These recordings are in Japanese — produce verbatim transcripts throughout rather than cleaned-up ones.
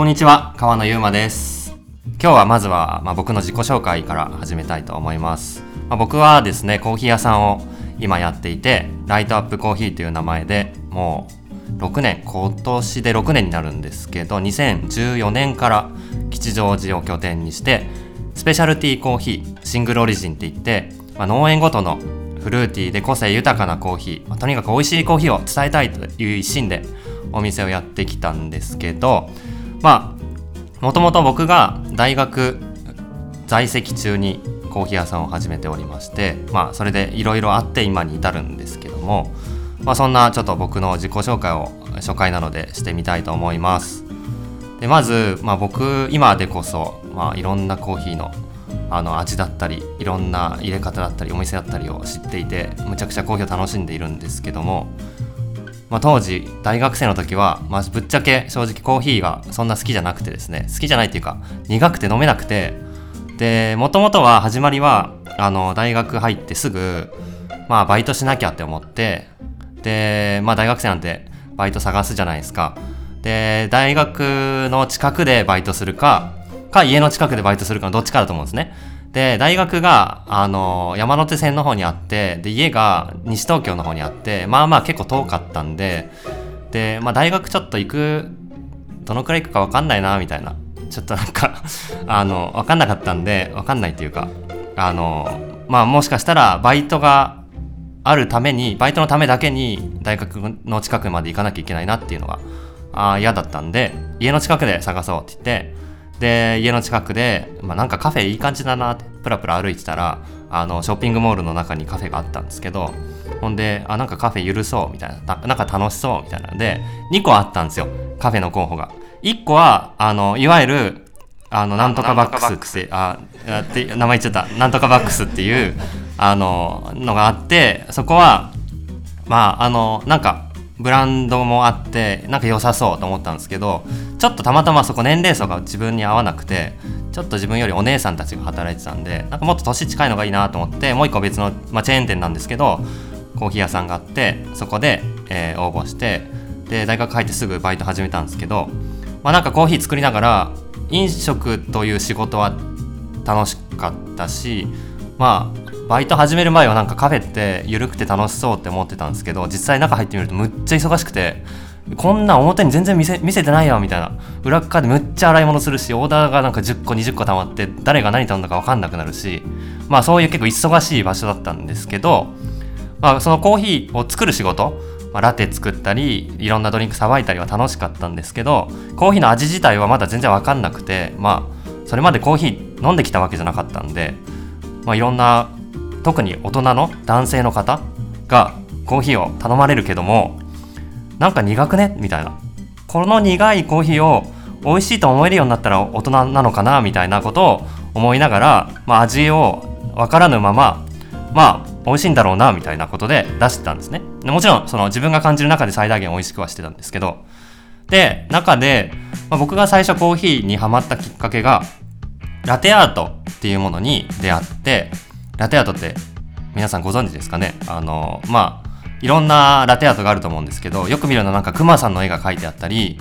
こんにちは、川野優馬です。今日はまずは、まあ、僕の自己紹介から始めたいと思います。まあ、僕はですね、コーヒー屋さんを今やっていて、ライトアップコーヒーという名前でもうろくねん、今年でろくねんになるんですけど、にせんじゅうよねんから吉祥寺を拠点にして、スペシャルティーコーヒー、シングルオリジンっていって、まあ、農園ごとのフルーティーで個性豊かなコーヒー、まあ、とにかく美味しいコーヒーを伝えたいという一心でお店をやってきたんですけど、まあもともと僕が大学在籍中にコーヒー屋さんを始めておりまして、まあ、それでいろいろあって今に至るんですけども、まあ、そんなちょっと僕の自己紹介を初回なのでしてみたいと思います。でまず、まあ、僕今でこそ、まあ、いろんなコーヒーのあの味だったり、いろんな入れ方だったり、お店だったりを知っていて、むちゃくちゃコーヒーを楽しんでいるんですけども、まあ、当時大学生の時は、まあ、ぶっちゃけ正直コーヒーがそんな好きじゃなくてですね、好きじゃないっていうか苦くて飲めなくて、でもともとは始まりはあの大学入ってすぐ、まあ、バイトしなきゃって思って、で、まあ、大学生なんてバイト探すじゃないですか。で大学の近くでバイトするかか家の近くでバイトするかのどっちかだと思うんですね。で大学があの山手線の方にあって、で家が西東京の方にあって、まあまあ結構遠かったんで、で、まあ、大学ちょっと行くどのくらい行くか分かんないなみたいな、ちょっとなんかあの分かんなかったんで、分かんないというか、あのまあもしかしたらバイトがあるために、バイトのためだけに大学の近くまで行かなきゃいけないなっていうのがあ嫌だったんで、家の近くで探そうって言って、で家の近くで、まあ、なんかカフェいい感じだなってプラプラ歩いてたら、あのショッピングモールの中にカフェがあったんですけど、ほんであなんかカフェゆるそうみたいな、なんか楽しそうみたいなのでにこあったんですよ、カフェの候補が。いっこはあのいわゆるあのなんとかバックスって、あって名前言っちゃった、なんとかバックスっていうあののがあって、そこはまああのなんかブランドもあって、なんか良さそうと思ったんですけど、ちょっとたまたまそこ年齢層が自分に合わなくて、ちょっと自分よりお姉さんたちが働いてたんで、なんかもっと年近いのがいいなと思って、もう一個別の、まあ、チェーン店なんですけどコーヒー屋さんがあって、そこで、えー、応募して、で大学入ってすぐバイト始めたんですけど、まあ、なんかコーヒー作りながら飲食という仕事は楽しかったし、まあバイト始める前はなんかカフェって緩くて楽しそうって思ってたんですけど、実際中入ってみるとむっちゃ忙しくて、こんな表に全然見せ、見せてないよみたいな、裏側でむっちゃ洗い物するし、オーダーがなんかじゅっこにじゅっこ溜まって、誰が何頼んだか分かんなくなるし、まあそういう結構忙しい場所だったんですけど、まあ、そのコーヒーを作る仕事、まあ、ラテ作ったりいろんなドリンクさばいたりは楽しかったんですけど、コーヒーの味自体はまだ全然分かんなくて、まあそれまでコーヒー飲んできたわけじゃなかったんで、まあ、いろんな特に大人の男性の方がコーヒーを頼まれるけども、なんか苦くねみたいな、この苦いコーヒーを美味しいと思えるようになったら大人なのかなみたいなことを思いながら、まあ、味を分からぬまま、まあ美味しいんだろうなみたいなことで出してたんですね。でもちろんその自分が感じる中で最大限美味しくはしてたんですけど、で中で、まあ、僕が最初コーヒーにハマったきっかけがラテアートっていうものに出会って、ラテアートって皆さんご存知ですかね。あのまあいろんなラテアートがあると思うんですけど、よく見るのはなんかクマさんの絵が描いてあったり、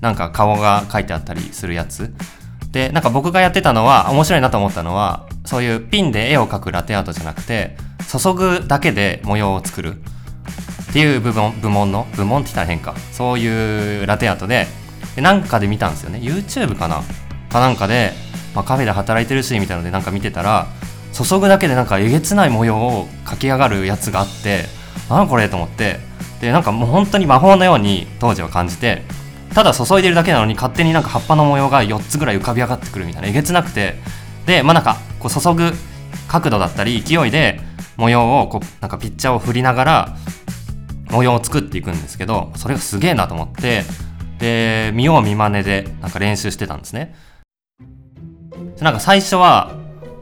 なんか顔が描いてあったりするやつで、なんか僕がやってたのは面白いなと思ったのは、そういうピンで絵を描くラテアートじゃなくて、注ぐだけで模様を作るっていう部門、部門の部門って言ったら変か、そういうラテアートで、でなんかで見たんですよね。 YouTube かなかなんかで、まあ、カフェで働いてるしみたいのでなんか見てたら、注ぐだけでなんかえげつない模様を描き上がるやつがあって、なんこれと思って、でなんかもう本当に魔法のように当時は感じて、ただ注いでるだけなのに勝手になんか葉っぱの模様がよっつぐらい浮かび上がってくるみたいな、えげつなくて、でまあなんかこう注ぐ角度だったり勢いで模様をこうなんかピッチャーを振りながら模様を作っていくんですけど、それがすげえなと思って、で見よう見まねでなんか練習してたんですね。なんか最初は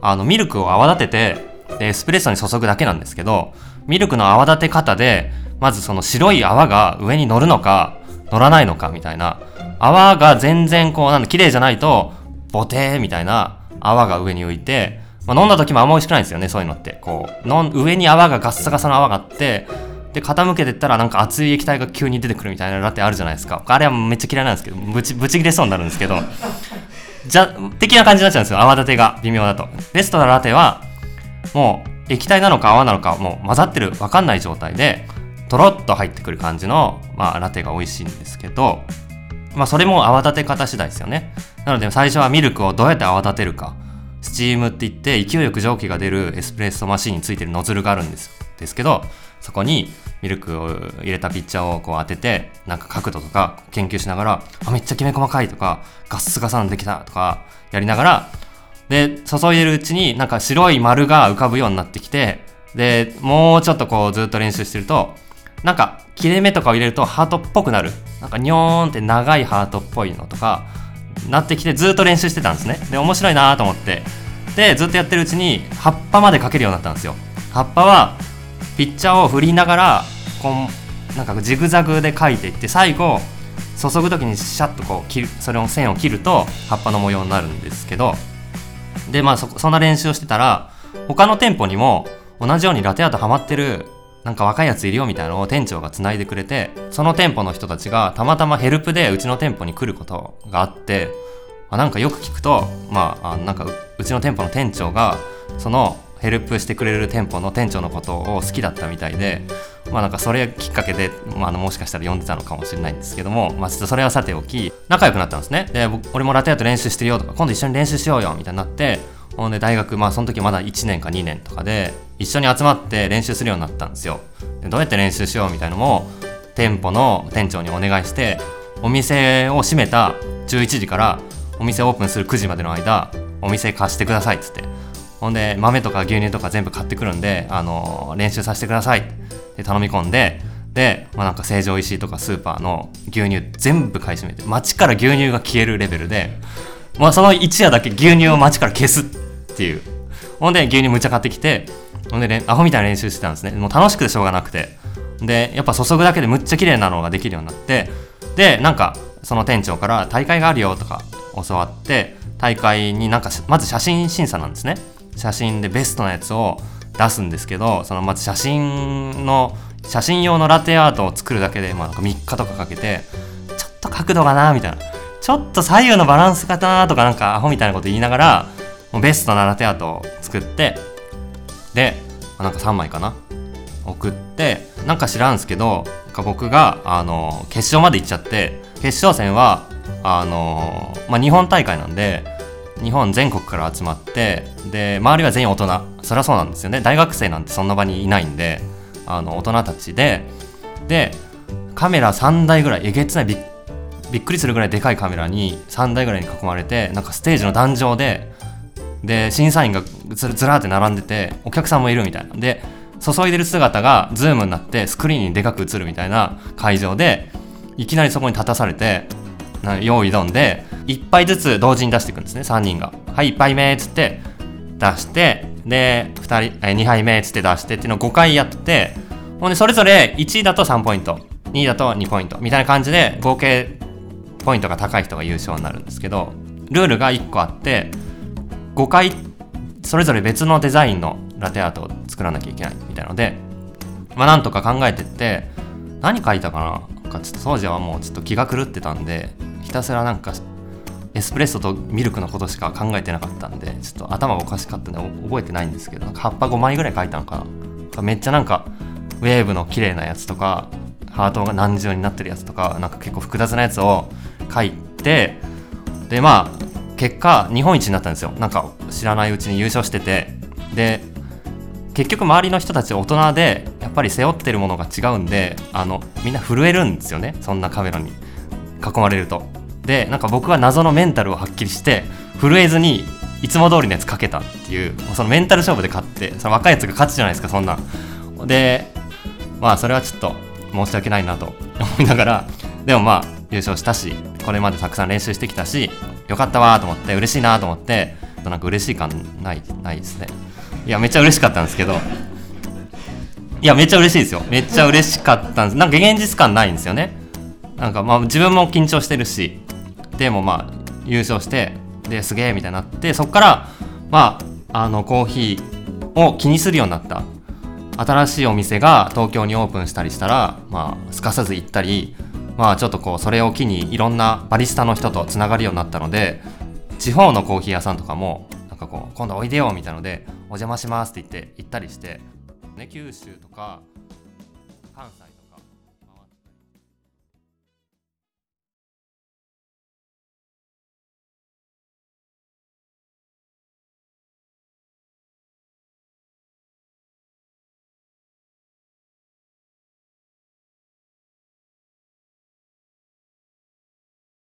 あのミルクを泡立てて、でエスプレッソに注ぐだけなんですけど、ミルクの泡立て方でまずその白い泡が上に乗るのか乗らないのかみたいな、泡が全然こうなんか綺麗じゃないとボテーみたいな泡が上に浮いて、まあ、飲んだ時もあんま美味しくないんですよね、そういうのって。こうの上に泡がガッサガサの泡があって、で傾けてったらなんか熱い液体が急に出てくるみたいなのってあるじゃないですか。あれはめっちゃ嫌いなんですけど、ぶちぶち切れそうになるんですけどじゃ的な感じになっちゃうんですよ。泡立てが微妙だと。レストのラテはもう液体なのか泡なのかもう混ざってる分かんない状態でとろっと入ってくる感じの、まあ、ラテが美味しいんですけど、まあ、それも泡立て方次第ですよね。なので最初はミルクをどうやって泡立てるか、スチームって言って勢いよく蒸気が出るエスプレッソマシンについてるノズルがあるんですですけど、そこにミルクを入れたピッチャーをこう当てて、なんか角度とか研究しながら、あめっちゃきめ細かいとかガッスガサンできたとかやりながら、で注いでるうちになんか白い丸が浮かぶようになってきて、でもうちょっとこうずっと練習してるとなんか切れ目とかを入れるとハートっぽくなる、なんかニョーンって長いハートっぽいのとかなってきて、ずっと練習してたんですね。で面白いなと思って、でずっとやってるうちに葉っぱまで描けるようになったんですよ。葉っぱはピッチャーを振りながらこうなんかジグザグで描いていって、最後注ぐ時にシャッとこう切る、それを線を切ると葉っぱの模様になるんですけど、でまあ そ, そんな練習をしてたら他の店舗にも同じようにラテアートハマってるなんか若いやついるよみたいなのを店長がつないでくれて、その店舗の人たちがたまたまヘルプでうちの店舗に来ることがあって、なんかよく聞くと、まあ、なんか う, うちの店舗の店長がそのヘルプしてくれる店舗の店長のことを好きだったみたいで、まあなんかそれきっかけで、まあ、あのもしかしたら呼んでたのかもしれないんですけども、まあちょっとそれはさておき仲良くなったんですね。で俺もラテアート練習してるよとか、今度一緒に練習しようよみたいになって、ほんで大学、まあその時まだいちねんかにねんとかで一緒に集まって練習するようになったんですよ。でどうやって練習しようみたいなのも店舗の店長にお願いして、お店を閉めたじゅういちじからお店オープンするくじまでの間お店貸してくださいっつって、ほんで豆とか牛乳とか全部買ってくるんで、あのー、練習させてくださいって頼み込んで、で、まあ、なんか成城石井とかスーパーの牛乳全部買い占めて、街から牛乳が消えるレベルで、まあ、その一夜だけ牛乳を街から消すっていう。ほんで牛乳むちゃ買ってきて、ほんで、ね、アホみたいな練習してたんですね。もう楽しくてしょうがなくて、でやっぱ注ぐだけでむっちゃ綺麗なのができるようになって、でなんかその店長から大会があるよとか教わって、大会になんかまず写真審査なんですね。写真でベストなやつを出すんですけど、そのまず写真の写真用のラテアートを作るだけで、まあ、なんかみっかとかかけて、ちょっと角度がなみたいな、ちょっと左右のバランスかなとか、なんかアホみたいなこと言いながらもうベストなラテアートを作って、でなんかさんまいかな送って、なんか知らんすけど、なんか僕があの決勝まで行っちゃって、決勝戦はあの、まあ、日本大会なんで日本全国から集まって、で周りは全員大人、そりゃそうなんですよね。大学生なんてそんな場にいないんで、あの大人たちで、でカメラさんだいぐらい、えげつない、びっびっくりするぐらいでかいカメラにさんだいぐらいに囲まれて、なんかステージの壇上で、で審査員がずらーって並んでて、お客さんもいるみたいな、で注いでる姿がズームになってスクリーンにでかく映るみたいな会場で、いきなりそこに立たされて、用意どんでいっぱいずつ同時に出していくんですね。さんにんがはいいっぱいめっつって出して、でふたりえにはいめっつって出してっていうのをごかいやって、ほんでそれぞれいちいだとさんポイント、にいだとにポイントみたいな感じで、合計ポイントが高い人が優勝になるんですけど、ルールがいっこあって、ごかいそれぞれ別のデザインのラテアートを作らなきゃいけないみたいので、まあなんとか考えてって、何書いたかな、なんかちょっと当時はもうちょっと気が狂ってたんで、ひたすらなんかエスプレッソとミルクのことしか考えてなかったんで、ちょっと頭がおかしかったんで覚えてないんですけど、なんか葉っぱごまいぐらい書いたのかな。めっちゃなんかウェーブの綺麗なやつとか、ハートが何重になってるやつとか、なんか結構複雑なやつを書いて、でまあ結果日本一になったんですよ。なんか知らないうちに優勝してて、で結局周りの人たち大人で、やっぱり背負ってるものが違うんで、あのみんな震えるんですよね、そんなカメラに囲まれると。でなんか僕は謎のメンタルを発揮して震えずにいつも通りのやつかけたっていう、そのメンタル勝負で勝って、その若いやつが勝つじゃないですか、そんなで。まあそれはちょっと申し訳ないなと思いながら、でもまあ優勝したし、これまでたくさん練習してきたし、よかったわと思って、嬉しいなと思って、なんか嬉しい感ないないですね。いやめっちゃ嬉しかったんですけどいやめっちゃ嬉しいですよ、めっちゃ嬉しかったんです。なんか現実感ないんですよね。なんかまあ自分も緊張してるし、でもまあ優勝して、ですげえみたいになって、そっからまああのコーヒーを気にするようになった。新しいお店が東京にオープンしたりしたら、まあ、すかさず行ったり、まあ、ちょっとこうそれを機にいろんなバリスタの人とつながるようになったので、地方のコーヒー屋さんとかもなんかこう今度おいでよみたいなのでお邪魔しますって言って行ったりして、ね、九州とか関西